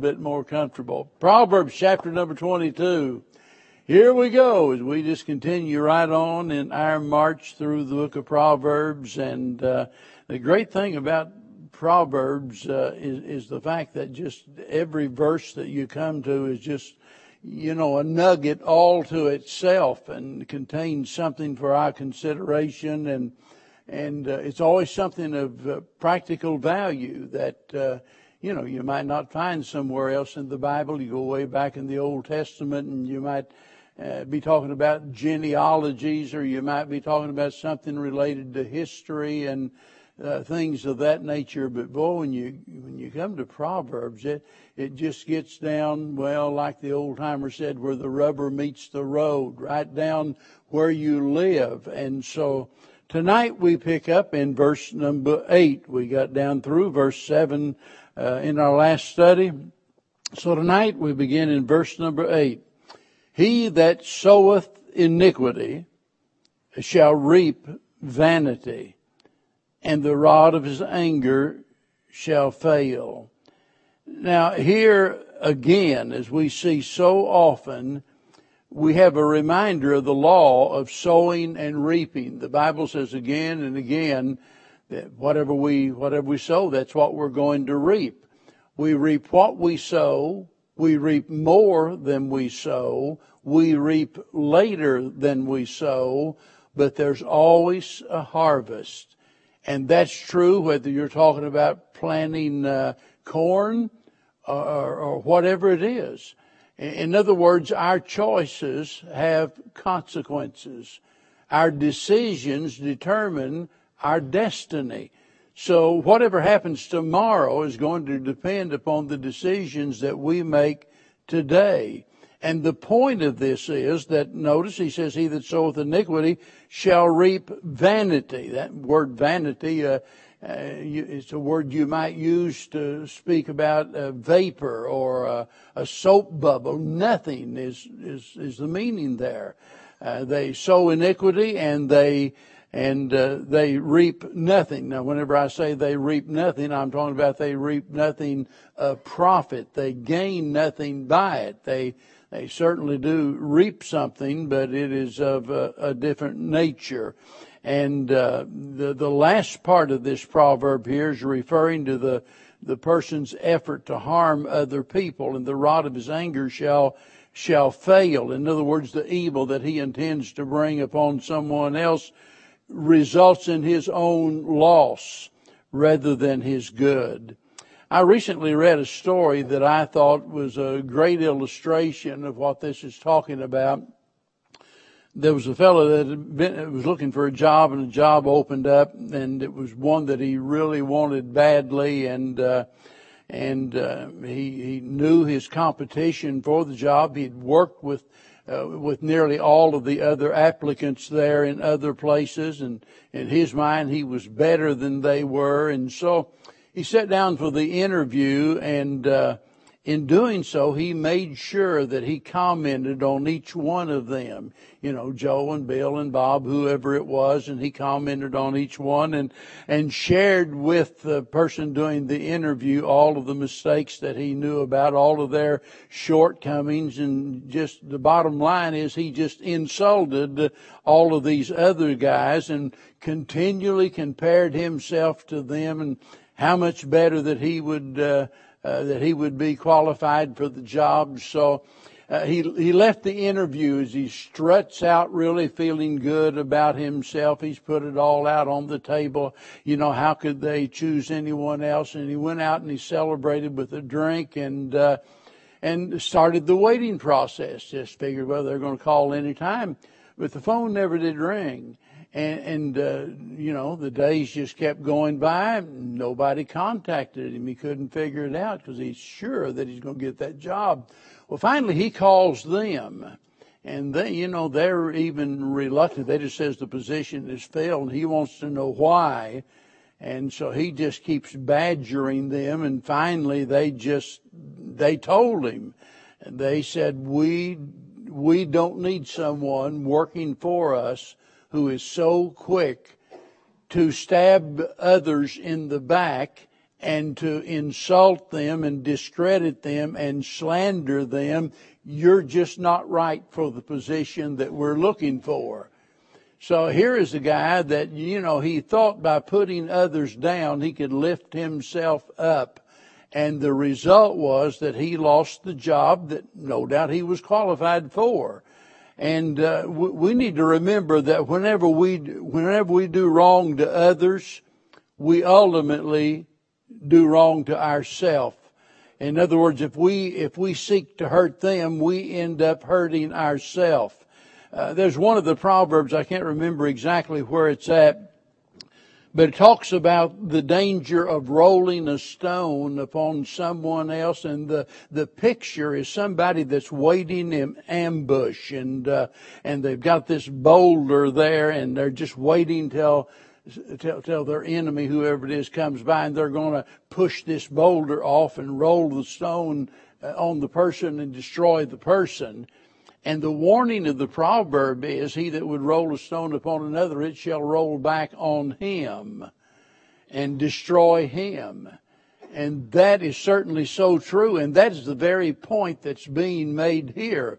bit more comfortable. Proverbs chapter number 22. Here we go as we just continue right on in our march through the book of Proverbs. And the great thing about Proverbs is the fact that just every verse that you come to is just, you know, a nugget all to itself and contains something for our consideration. And it's always something of practical value that, you know, you might not find somewhere else in the Bible. You go way back in the Old Testament and you might be talking about genealogies, or you might be talking about something related to history and things of that nature. But boy, when you come to Proverbs, it just gets down, well, like the old timer said, where the rubber meets the road, right down where you live. And so tonight we pick up in verse number 8. We got down through verse 7 in our last study. So tonight we begin in verse number 8. He that soweth iniquity shall reap vanity, and the rod of his anger shall fail. Now here again, as we see so often, we have a reminder of the law of sowing and reaping. The Bible says again and again that whatever we sow, that's what we're going to reap. We reap what we sow. We reap more than we sow. We reap later than we sow. But there's always a harvest. And that's true whether you're talking about planting corn or whatever it is. In other words, our choices have consequences. Our decisions determine our destiny. So whatever happens tomorrow is going to depend upon the decisions that we make today. And the point of this is that, notice, he says, he that soweth iniquity shall reap vanity. That word vanity, it's a word you might use to speak about a vapor or a soap bubble. Nothing is the meaning there. They sow iniquity and they reap nothing. Now, whenever I say they reap nothing, I'm talking about they reap nothing of profit. They gain nothing by it. They certainly do reap something, but it is of a different nature. And the last part of this proverb here is referring to the person's effort to harm other people, and the rod of his anger shall fail. In other words, the evil that he intends to bring upon someone else results in his own loss rather than his good. I recently read a story that I thought was a great illustration of what this is talking about. There was a fellow that was looking for a job, and a job opened up, and it was one that he really wanted badly, and he knew his competition for the job. He'd worked with nearly all of the other applicants there in other places, and in his mind he was better than they were. And so he sat down for the interview, and in doing so he made sure that he commented on each one of them, you know, Joe and Bill and Bob, whoever it was, and he commented on each one and shared with the person doing the interview all of the mistakes that he knew about, all of their shortcomings, and just the bottom line is he just insulted all of these other guys and continually compared himself to them and how much better that he would be qualified for the job. So he left the interview as he struts out, really feeling good about himself. He's put it all out on the table. You know, how could they choose anyone else? And he went out and he celebrated with a drink and started the waiting process. Just figured, well, they're going to call any time. But the phone never did ring. And you know, the days just kept going by. Nobody contacted him. He couldn't figure it out because he's sure that he's going to get that job. Well, finally, he calls them. And they, you know, they're even reluctant. They just says the position is filled, and he wants to know why. And so he just keeps badgering them. And finally, they told him. And they said, we don't need someone working for us who is so quick to stab others in the back and to insult them and discredit them and slander them. You're just not right for the position that we're looking for. So here is a guy that, you know, he thought by putting others down, he could lift himself up. And the result was that he lost the job that no doubt he was qualified for. And we need to remember that whenever we do wrong to others, we ultimately do wrong to ourselves. In other words, if we seek to hurt them, we end up hurting ourselves. There's one of the Proverbs, I can't remember exactly where it's at, but it talks about the danger of rolling a stone upon someone else, and the picture is somebody that's waiting in ambush, and they've got this boulder there, and they're just waiting till their enemy, whoever it is, comes by, and they're going to push this boulder off and roll the stone on the person and destroy the person. And the warning of the proverb is, he that would roll a stone upon another, it shall roll back on him and destroy him. And that is certainly so true. And that is the very point that's being made here.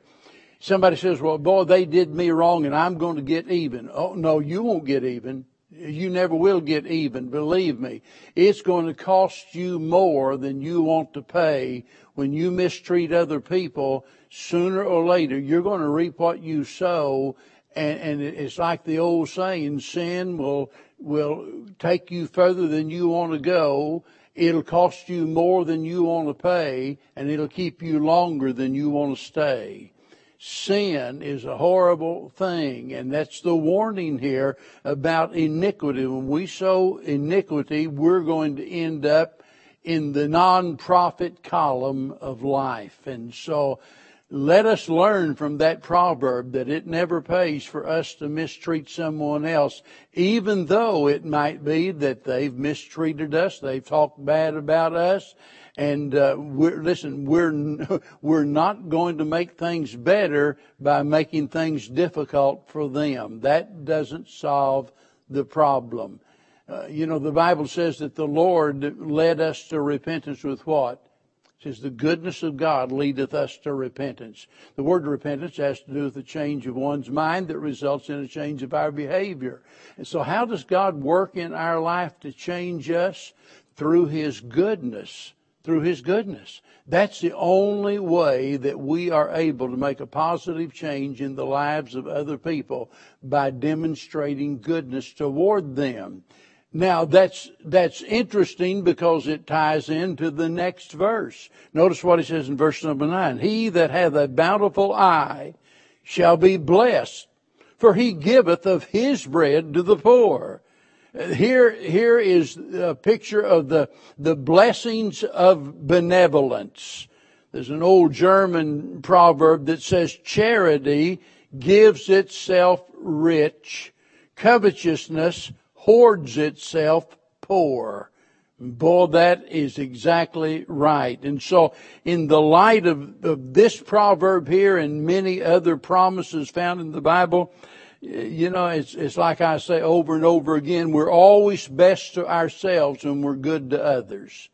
Somebody says, well, boy, they did me wrong and I'm going to get even. Oh, no, you won't get even. You never will get even, believe me. It's going to cost you more than you want to pay. When you mistreat other people, sooner or later, you're going to reap what you sow. And it's like the old saying, sin will take you further than you want to go. It'll cost you more than you want to pay, and it'll keep you longer than you want to stay. Sin is a horrible thing, and that's the warning here about iniquity. When we sow iniquity, we're going to end up in the non-profit column of life. And so let us learn from that proverb that it never pays for us to mistreat someone else, even though it might be that they've mistreated us, they've talked bad about us. And we're not going to make things better by making things difficult for them. That doesn't solve the problem. You know, the Bible says that the Lord led us to repentance with what? It says the goodness of God leadeth us to repentance. The word repentance has to do with the change of one's mind that results in a change of our behavior. And so how does God work in our life to change us? Through His goodness. Through His goodness. That's the only way that we are able to make a positive change in the lives of other people, by demonstrating goodness toward them. Now that's interesting because it ties into the next verse. Notice what he says in verse number 9. He that hath a bountiful eye shall be blessed, for he giveth of his bread to the poor. Here is a picture of the blessings of benevolence. There's an old German proverb that says, charity gives itself rich, covetousness hoards itself poor. Boy, that is exactly right. And so in the light of this proverb here and many other promises found in the Bible, you know, it's like I say over and over again, we're always best to ourselves when we're good to others.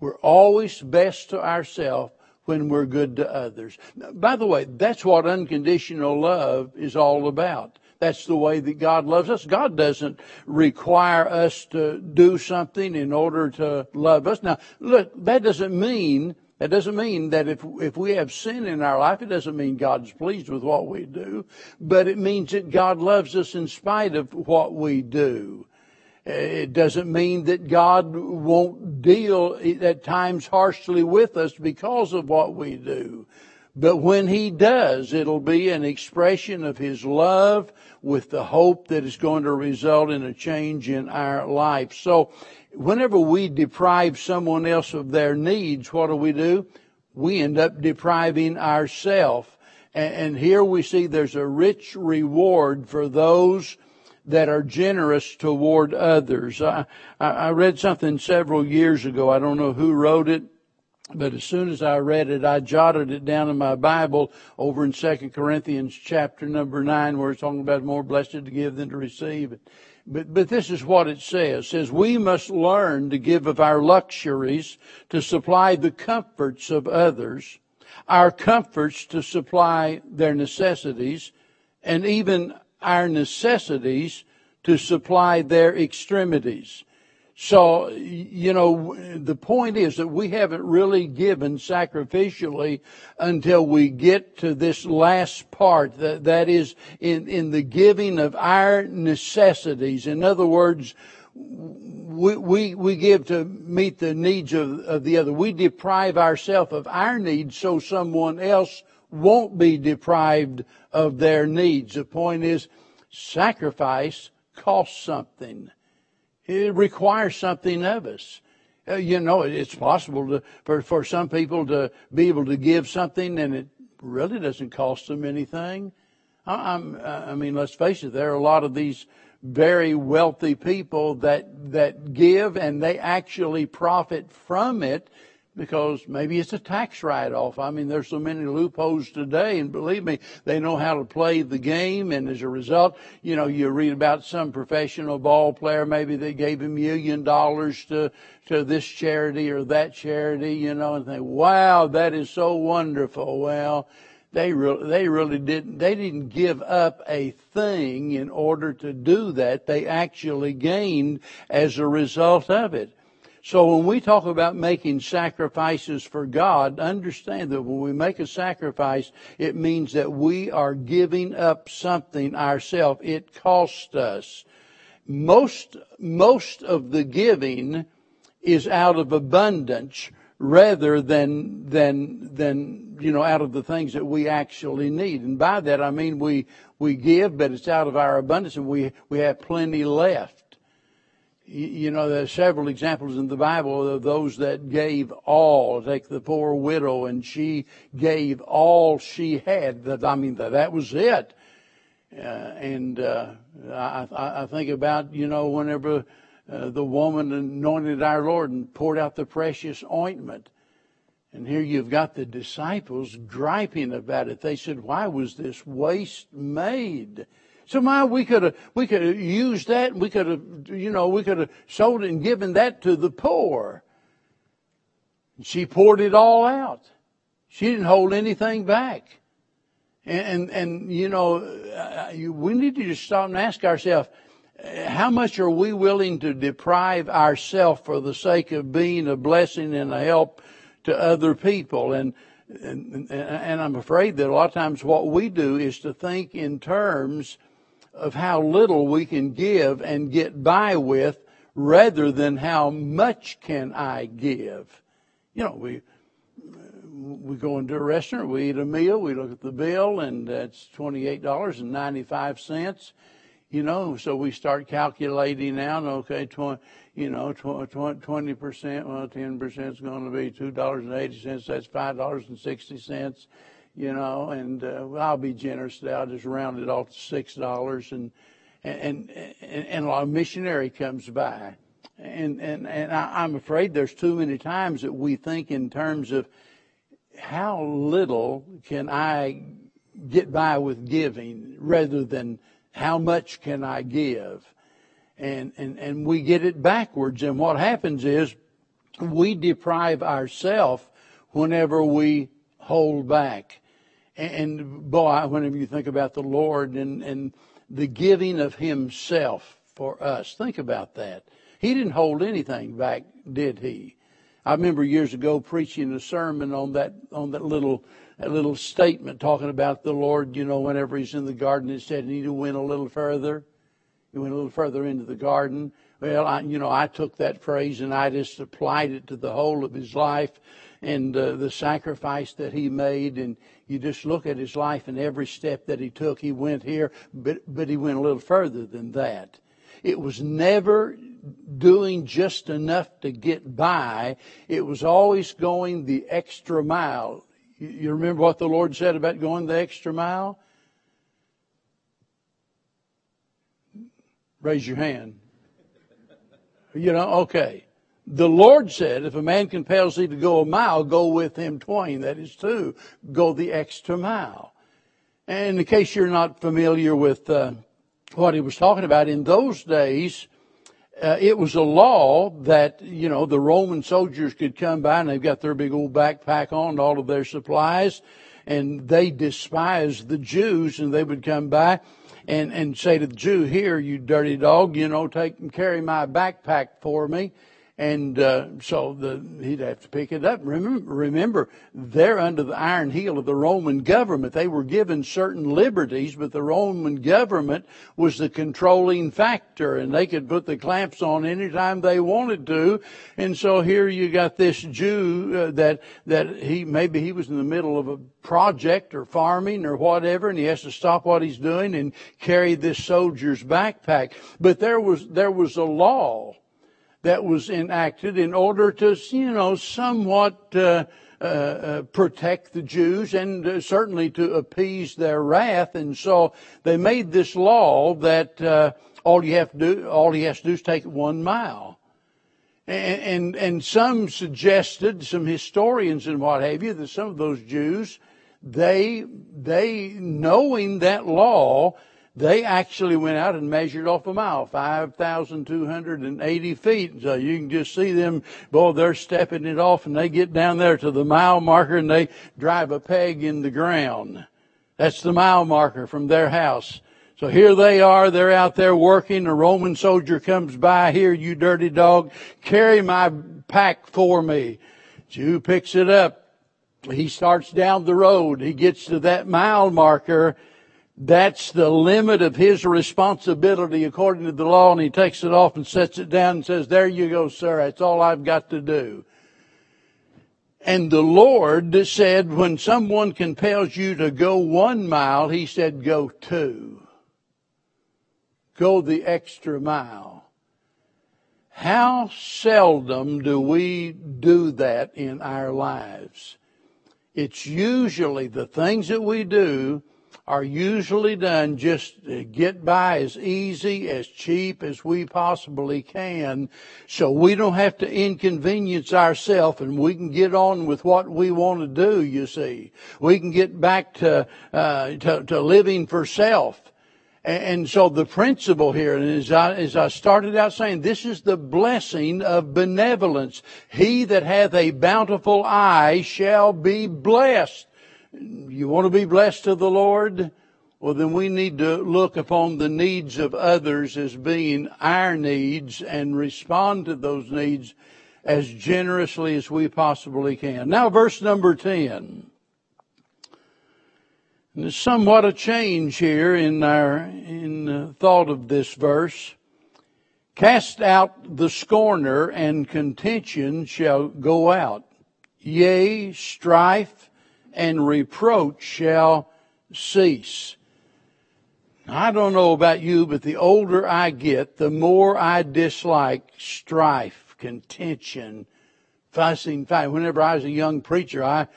We're always best to ourselves when we're good to others. Now, by the way, that's what unconditional love is all about. That's the way that God loves us. God doesn't require us to do something in order to love us. Now, look, that doesn't mean that if we have sin in our life, it doesn't mean God's pleased with what we do, but it means that God loves us in spite of what we do. It doesn't mean that God won't deal at times harshly with us because of what we do. But when He does, it'll be an expression of His love with the hope that is going to result in a change in our life. So whenever we deprive someone else of their needs, what do? We end up depriving ourselves. And here we see there's a rich reward for those that are generous toward others. I read something several years ago. I don't know who wrote it. But as soon as I read it, I jotted it down in my Bible over in 2 Corinthians chapter number 9, where it's talking about more blessed to give than to receive. But this is what it says. It says, we must learn to give of our luxuries to supply the comforts of others, our comforts to supply their necessities, and even our necessities to supply their extremities. So, you know, the point is that we haven't really given sacrificially until we get to this last part, that is in the giving of our necessities. In other words, we give to meet the needs of the other. We deprive ourselves of our needs so someone else won't be deprived of their needs. The point is, sacrifice costs something. It requires something of us. You know, it's possible for some people to be able to give something and it really doesn't cost them anything. I mean, let's face it, there are a lot of these very wealthy people that give and they actually profit from it because maybe it's a tax write-off. I mean, there's so many loopholes today, and believe me, they know how to play the game, and as a result, you know, you read about some professional ball player, maybe they gave $1 million to this charity or that charity, you know, and think, wow, that is so wonderful. Well, they didn't give up a thing in order to do that. They actually gained as a result of it. So when we talk about making sacrifices for God, understand that when we make a sacrifice, it means that we are giving up something ourselves. It costs us. Most of the giving is out of abundance rather than you know, out of the things that we actually need. And by that I mean we give, but it's out of our abundance and we have plenty left. You know, there are several examples in the Bible of those that gave all. Take the poor widow, and she gave all she had. That was it. I think about, you know, whenever the woman anointed our Lord and poured out the precious ointment. And here you've got the disciples griping about it. They said, why was this waste made? So we could have used that, and we could have sold it and given that to the poor. And she poured it all out. She didn't hold anything back. And you know, we need to just stop and ask ourselves, how much are we willing to deprive ourselves for the sake of being a blessing and a help to other people? And I'm afraid that a lot of times what we do is to think in terms of how little we can give and get by with rather than how much can I give. You know, we go into a restaurant, we eat a meal, we look at the bill, and that's $28.95, you know, so we start calculating now, okay, 20%, well, 10% is going to be $2.80, that's $5.60. You know, and I'll be generous today. I'll just round it off to $6, and a lot of missionary comes by, and I'm afraid there's too many times that we think in terms of how little can I get by with giving rather than how much can I give, and we get it backwards. And what happens is we deprive ourselves whenever we hold back. And boy, whenever you think about the Lord and the giving of Himself for us, think about that. He didn't hold anything back, did He? I remember years ago preaching a sermon on that little statement talking about the Lord. You know, whenever He's in the garden, it said He went a little further. He went a little further into the garden. Well, I took that phrase and I just applied it to the whole of His life and the sacrifice that He made, and you just look at His life and every step that He took, He went here, but He went a little further than that. It was never doing just enough to get by. It was always going the extra mile. You remember what the Lord said about going the extra mile? Raise your hand. You know, okay. The Lord said, if a man compels thee to go a mile, go with him twain. That is two. Go the extra mile. And in case you're not familiar with what he was talking about, in those days, it was a law that, you know, the Roman soldiers could come by, and they've got their big old backpack on, all of their supplies, and they despised the Jews, and they would come by and say to the Jew, here, you dirty dog, you know, take and carry my backpack for me. And so he'd have to pick it up. Remember, they're under the iron heel of the Roman government. They were given certain liberties, but the Roman government was the controlling factor, and they could put the clamps on any time they wanted to. And so here you got this Jew that he was in the middle of a project or farming or whatever, and he has to stop what he's doing and carry this soldier's backpack. But there was a law that was enacted in order to, you know, somewhat protect the Jews and certainly to appease their wrath. And so they made this law that all he has to do is take 1 mile. And some suggested, some historians and what have you, that some of those Jews, they knowing that law, they actually went out and measured off a mile, 5,280 feet. So you can just see them, boy, they're stepping it off, and they get down there to the mile marker, and they drive a peg in the ground. That's the mile marker from their house. So here they are, they're out there working. A Roman soldier comes by, here, you dirty dog, carry my pack for me. Jew picks it up. He starts down the road. He gets to that mile marker. That's the limit of his responsibility according to the law, and he takes it off and sets it down and says, there you go, sir, that's all I've got to do. And the Lord said, when someone compels you to go 1 mile, he said, go two. Go the extra mile. How seldom do we do that in our lives? It's usually the things that we do are usually done just to get by as easy, as cheap as we possibly can, so we don't have to inconvenience ourselves, and we can get on with what we want to do, you see. We can get back to living for self. And so the principle here, and as I started out saying, this is the blessing of benevolence. He that hath a bountiful eye shall be blessed. You want to be blessed of the Lord? Well, then we need to look upon the needs of others as being our needs and respond to those needs as generously as we possibly can. Now, verse number 10. And there's somewhat a change here in the thought of this verse. Cast out the scorner, and contention shall go out. Yea, strife and reproach shall cease. I don't know about you, but the older I get, the more I dislike strife, contention, fussing, fighting. Whenever I was a young preacher, I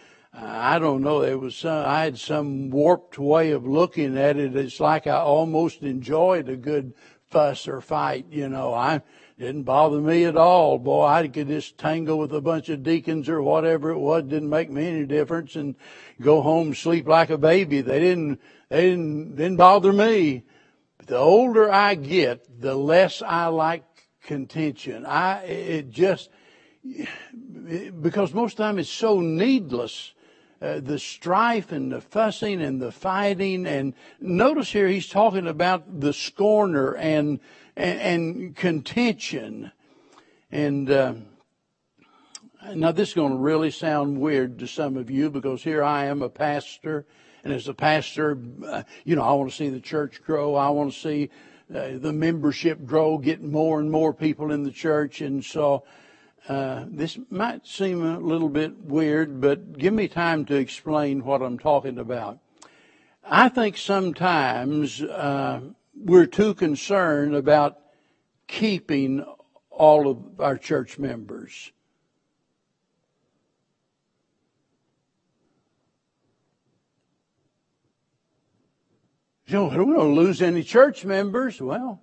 don't know, I had some warped way of looking at it. It's like I almost enjoyed a good fuss or fight, you know. I didn't bother me at all. Boy, I could just tangle with a bunch of deacons or whatever it was. Didn't make me any difference, and go home, sleep like a baby. They didn't bother me. But the older I get, the less I like contention. Because most of the time it's so needless. The strife and the fussing and the fighting. And notice here he's talking about the scorner and contention. And now this is going to really sound weird to some of you, because here I am a pastor, and as a pastor, you know, I want to see the church grow. I want to see the membership grow, get more and more people in the church. And so this might seem a little bit weird, but give me time to explain what I'm talking about. I think sometimes we're too concerned about keeping all of our church members. You know, we don't lose any church members. Well,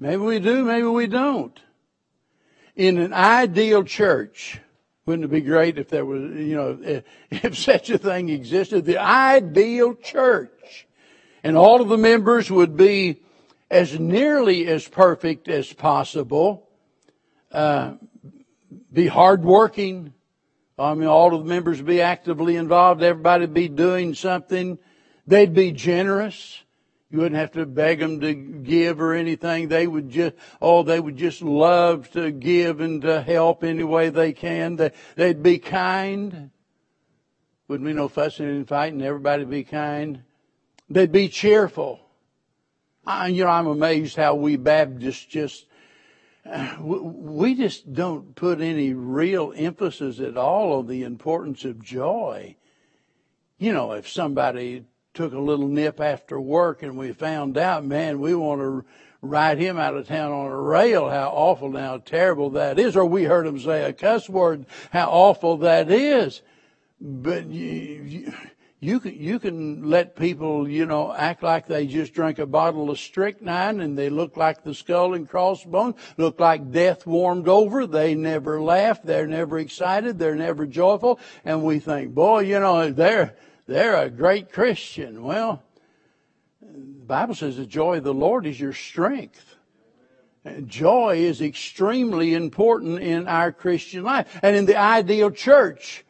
maybe we do, maybe we don't. in an ideal church, wouldn't it be great if there was, if such a thing existed, the ideal church, and all of the members would be as nearly as perfect as possible, be hardworking. I mean, all of the members would be actively involved. Everybody would be doing something. They'd be generous. You wouldn't have to beg them to give or anything. They would just love to give and to help any way they can. They'd be kind. Wouldn't be no fussing and fighting. Everybody would be kind. They'd be cheerful. I'm amazed how we Baptists just don't put any real emphasis at all on the importance of joy. If somebody took a little nip after work and we found out, man, we want to ride him out of town on a rail, how awful, how terrible that is. Or we heard him say a cuss word, how awful that is. But you can let people, act like they just drank a bottle of strychnine and they look like the skull and crossbones, look like death warmed over. They never laugh. They're never excited. They're never joyful. And we think, boy, they're a great Christian. Well, the Bible says the joy of the Lord is your strength. Joy is extremely important in our Christian life. And in the ideal church,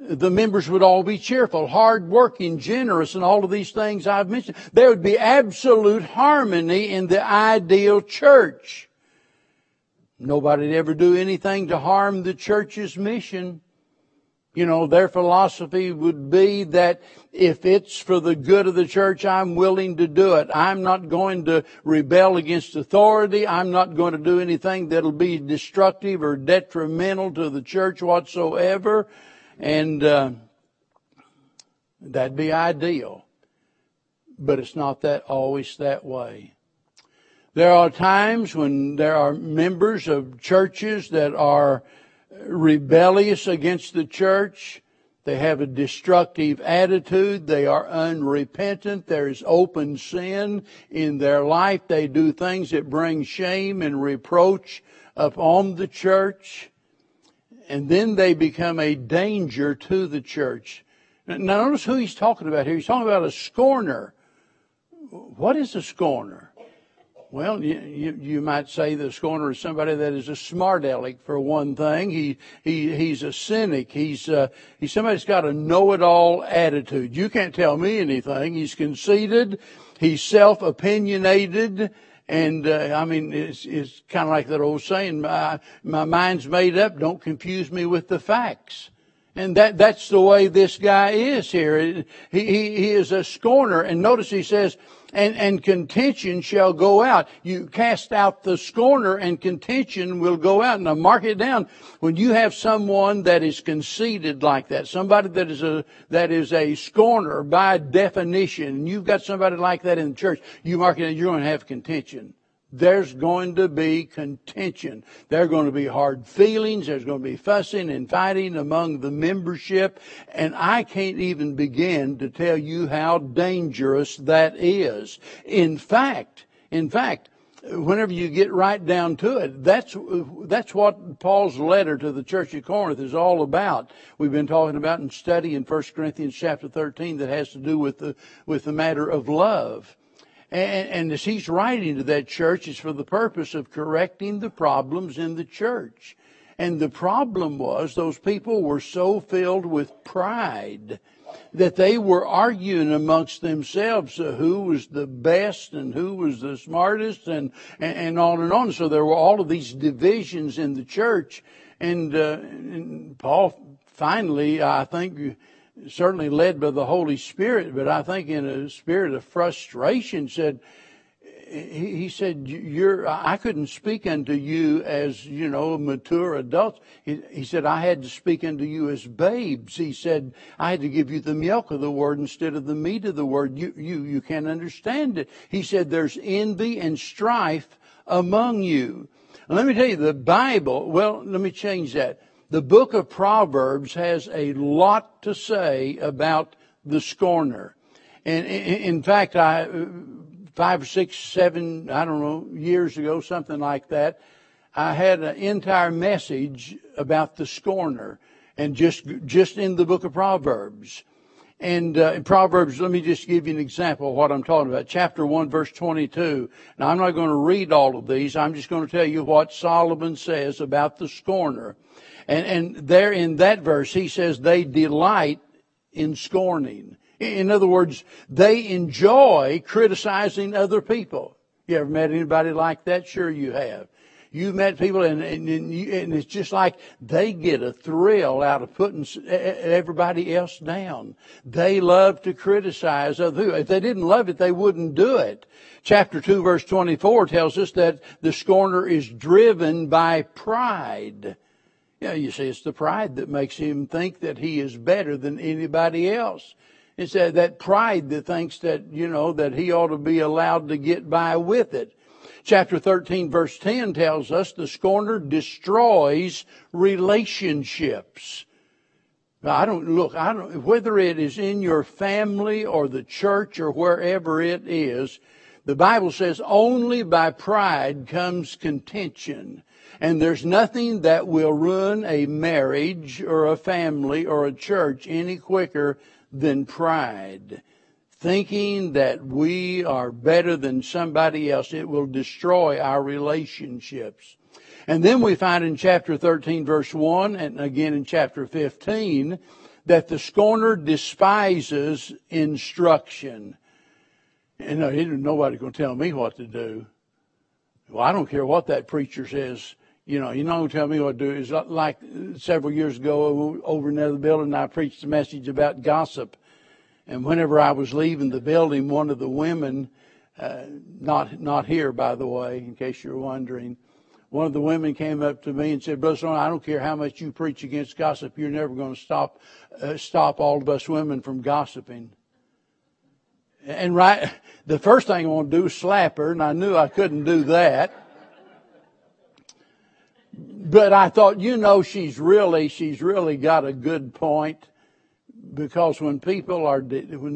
the members would all be cheerful, hardworking, generous, and all of these things I've mentioned. There would be absolute harmony in the ideal church. Nobody would ever do anything to harm the church's mission. Their philosophy would be that if it's for the good of the church, I'm willing to do it. I'm not going to rebel against authority. I'm not going to do anything that'll be destructive or detrimental to the church whatsoever. And that'd be ideal. But it's not always that way. There are times when there are members of churches that are rebellious against the church. They have a destructive attitude. They are unrepentant. There is open sin in their life. They do things that bring shame and reproach upon the church. And then they become a danger to the church. Now notice who he's talking about here. He's talking about a scorner. What is a scorner? Well, you might say the scorner is somebody that is a smart aleck, for one thing. He's a cynic. He's somebody that's got a know-it-all attitude. You can't tell me anything. He's conceited. He's self-opinionated. And it's kind of like that old saying, my mind's made up. Don't confuse me with the facts. And that's the way this guy is here. He is a scorner. And notice he says, and contention shall go out. You cast out the scorner and contention will go out. Now mark it down. When you have someone that is conceited like that, somebody that is a scorner by definition, and you've got somebody like that in the church, you mark it down, you're going to have contention. There's going to be contention. There are going to be hard feelings. There's going to be fussing and fighting among the membership. And I can't even begin to tell you how dangerous that is. In fact, whenever you get right down to it, that's what Paul's letter to the church at Corinth is all about. We've been talking about and studying 1 Corinthians chapter 13 that has to do with the matter of love. And as he's writing to that church, it's for the purpose of correcting the problems in the church. And the problem was those people were so filled with pride that they were arguing amongst themselves who was the best and who was the smartest and on and on. So there were all of these divisions in the church. And Paul finally, I think, certainly led by the Holy Spirit, but I think in a spirit of frustration he said, I couldn't speak unto you as, mature adults. He said, I had to speak unto you as babes. He said, I had to give you the milk of the word instead of the meat of the word. You can't understand it. He said, there's envy and strife among you. And let me tell you, the Bible, well, let me change that. The book of Proverbs has a lot to say about the scorner. And in fact, 5, 6, 7, years ago, something like that, I had an entire message about the scorner, and just in the book of Proverbs. And in Proverbs, let me just give you an example of what I'm talking about. Chapter 1, verse 22. Now, I'm not going to read all of these. I'm just going to tell you what Solomon says about the scorner. And there in that verse, he says, they delight in scorning. In other words, they enjoy criticizing other people. You ever met anybody like that? Sure you have. You've met people, and it's just like they get a thrill out of putting everybody else down. They love to criticize other people. If they didn't love it, they wouldn't do it. Chapter 2, verse 24 tells us that the scorner is driven by pride. Yeah, you see, it's the pride that makes him think that he is better than anybody else. It's that pride that thinks that, you know, that he ought to be allowed to get by with it. Chapter 13, verse 10 tells us the scorner destroys relationships. Now, whether it is in your family or the church or wherever it is, the Bible says only by pride comes contention. And there's nothing that will ruin a marriage or a family or a church any quicker than pride. Thinking that we are better than somebody else, it will destroy our relationships. And then we find in chapter 13, verse 1, and again in chapter 15, that the scorner despises instruction. And nobody's going to tell me what to do. Well, I don't care what that preacher says. You know, you're not going to tell me what to do. It's like several years ago over in another building, I preached a message about gossip. And whenever I was leaving the building, one of the women, not here, by the way, in case you're wondering, one of the women came up to me and said, Brother Stone, I don't care how much you preach against gossip, you're never going to stop all of us women from gossiping. And right, the first thing I want to do is slap her, and I knew I couldn't do that. But I thought, you know, she's really got a good point. Because when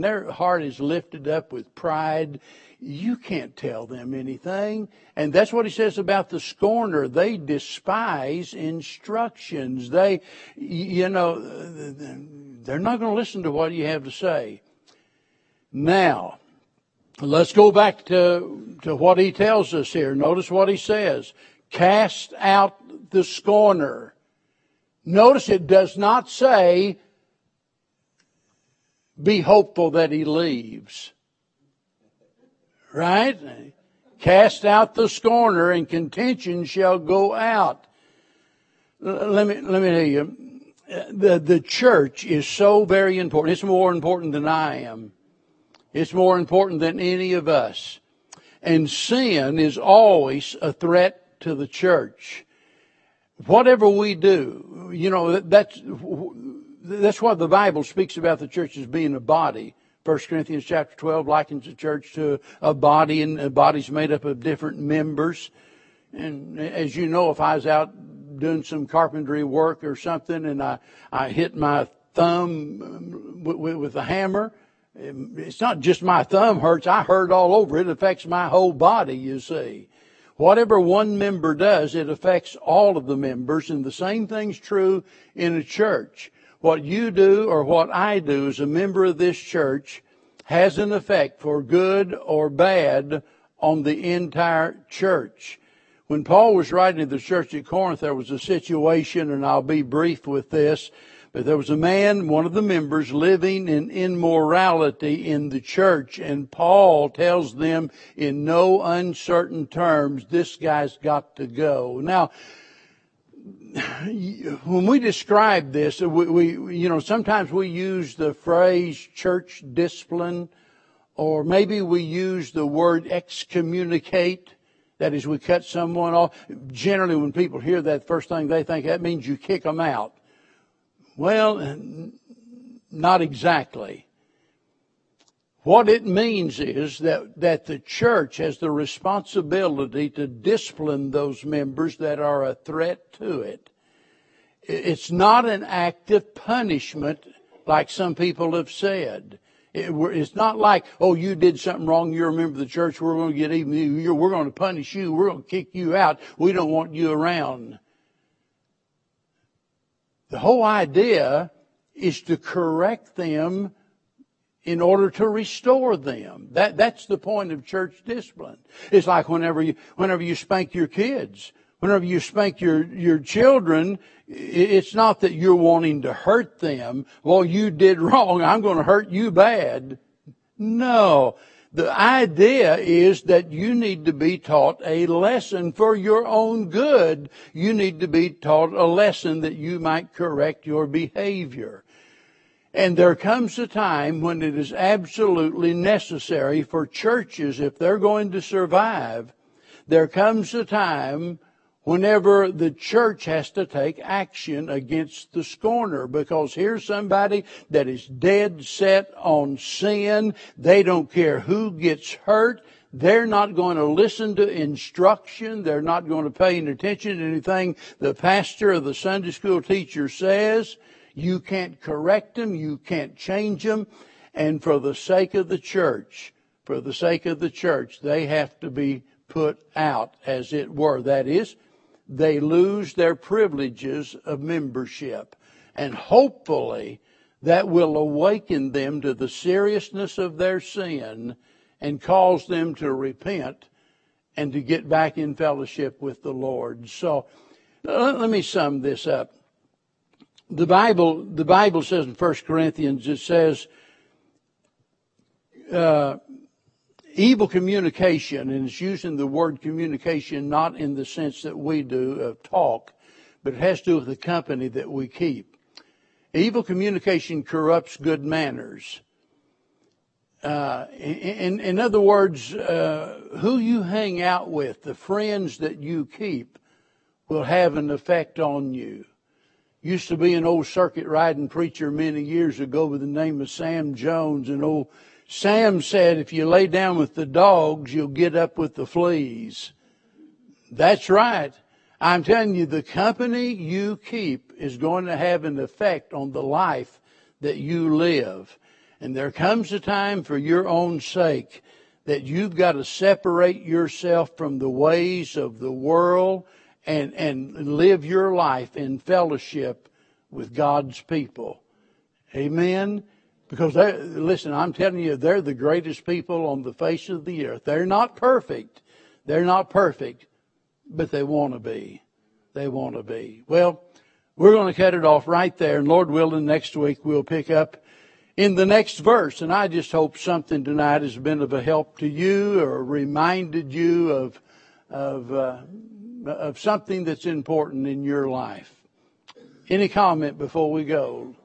their heart is lifted up with pride, you can't tell them anything. And that's what he says about the scorner. They despise instructions. They're not going to listen to what you have to say. Now, let's go back to what he tells us here. Notice what he says. Cast out the scorner. Notice it does not say, be hopeful that he leaves. Right? Cast out the scorner, and contention shall go out. Let me tell you, the church is so very important. It's more important than I am. It's more important than any of us. And sin is always a threat to the church. Whatever we do, you know, that's why the Bible speaks about the church as being a body. 1 Corinthians chapter 12 likens the church to a body, and a body's made up of different members. And as you know, if I was out doing some carpentry work or something and I hit my thumb with a hammer, it's not just my thumb hurts, I hurt all over. It affects my whole body, you see. Whatever one member does, it affects all of the members, and the same thing's true in a church. What you do or what I do as a member of this church has an effect for good or bad on the entire church. When Paul was writing to the church at Corinth, there was a situation, and I'll be brief with this, but there was a man, one of the members, living in immorality in the church, and Paul tells them in no uncertain terms, this guy's got to go. Now, when we describe this, we sometimes we use the phrase church discipline, or maybe we use the word excommunicate. That is, we cut someone off. Generally, when people hear that, first thing they think, that means you kick them out. Well, not exactly. What it means is that the church has the responsibility to discipline those members that are a threat to it. It's not an act of punishment like some people have said. It's not like, oh, you did something wrong. You're a member of the church. We're going to get even you. We're going to punish you. We're going to kick you out. We don't want you around. The whole idea is to correct them in order to restore them. That's the point of church discipline. It's like whenever you spank your kids, whenever you spank your children, it's not that you're wanting to hurt them. Well, you did wrong. I'm going to hurt you bad. No. The idea is that you need to be taught a lesson for your own good. You need to be taught a lesson that you might correct your behavior. And there comes a time when it is absolutely necessary for churches, if they're going to survive, there comes a time whenever the church has to take action against the scorner, because here's somebody that is dead set on sin. They don't care who gets hurt. They're not going to listen to instruction. They're not going to pay any attention to anything the pastor or the Sunday school teacher says. You can't correct them. You can't change them. And for the sake of the church, they have to be put out, as it were. That is, they lose their privileges of membership. And hopefully that will awaken them to the seriousness of their sin and cause them to repent and to get back in fellowship with the Lord. So let me sum this up. The Bible says in 1 Corinthians, it says, evil communication, and it's using the word communication not in the sense that we do of talk, but it has to do with the company that we keep. Evil communication corrupts good manners. In other words, who you hang out with, the friends that you keep, will have an effect on you. Used to be an old circuit riding preacher many years ago with the name of Sam Jones, an old Sam said, if you lay down with the dogs, you'll get up with the fleas. That's right. I'm telling you, the company you keep is going to have an effect on the life that you live. And there comes a time, for your own sake, that you've got to separate yourself from the ways of the world and live your life in fellowship with God's people. Amen? Because, listen, I'm telling you, they're the greatest people on the face of the earth. They're not perfect. They're not perfect, but they want to be. They want to be. Well, we're going to cut it off right there. And Lord willing, next week we'll pick up in the next verse. And I just hope something tonight has been of a help to you or reminded you of something that's important in your life. Any comment before we go?